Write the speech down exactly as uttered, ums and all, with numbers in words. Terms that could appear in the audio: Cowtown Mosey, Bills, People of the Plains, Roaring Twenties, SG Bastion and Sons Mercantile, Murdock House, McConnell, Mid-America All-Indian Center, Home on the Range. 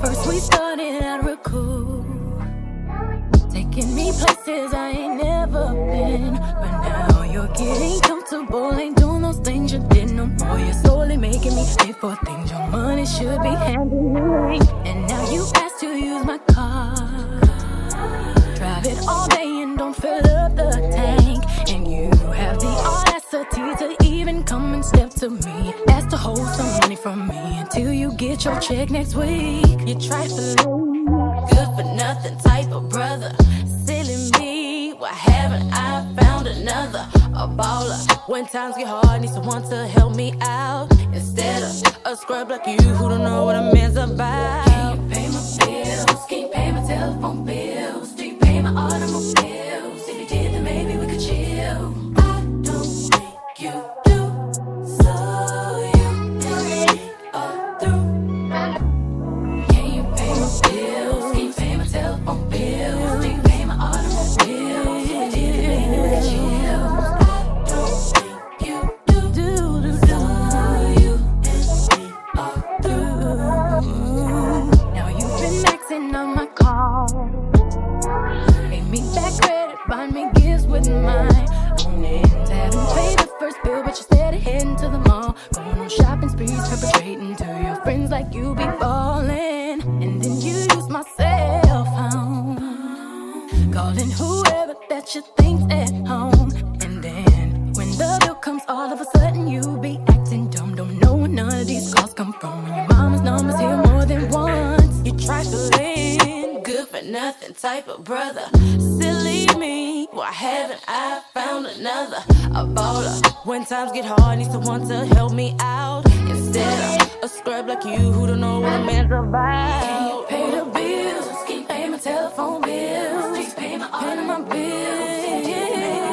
First we started out real cool, taking me places I ain't never been. But now you're getting comfortable, ain't doing those things you did no more. You're slowly making me pay for things your money should be handling. And now you asked to use my car, drive it all day and don't fill up the tank. And you have the audacity to even come and step to me, ask to hold some money from me until you get your check next week. You're trifling, good for nothing type of brother. Silly me, why haven't I found another? A baller. When times get hard, need someone to help me out, instead of a scrub like you who don't know what a man's about. Can't pay my bills, can't pay my telephone bills, do you pay my automobiles? If you did, then maybe we could chill. I don't make you do so. Telephone bills, please pay my auto bills.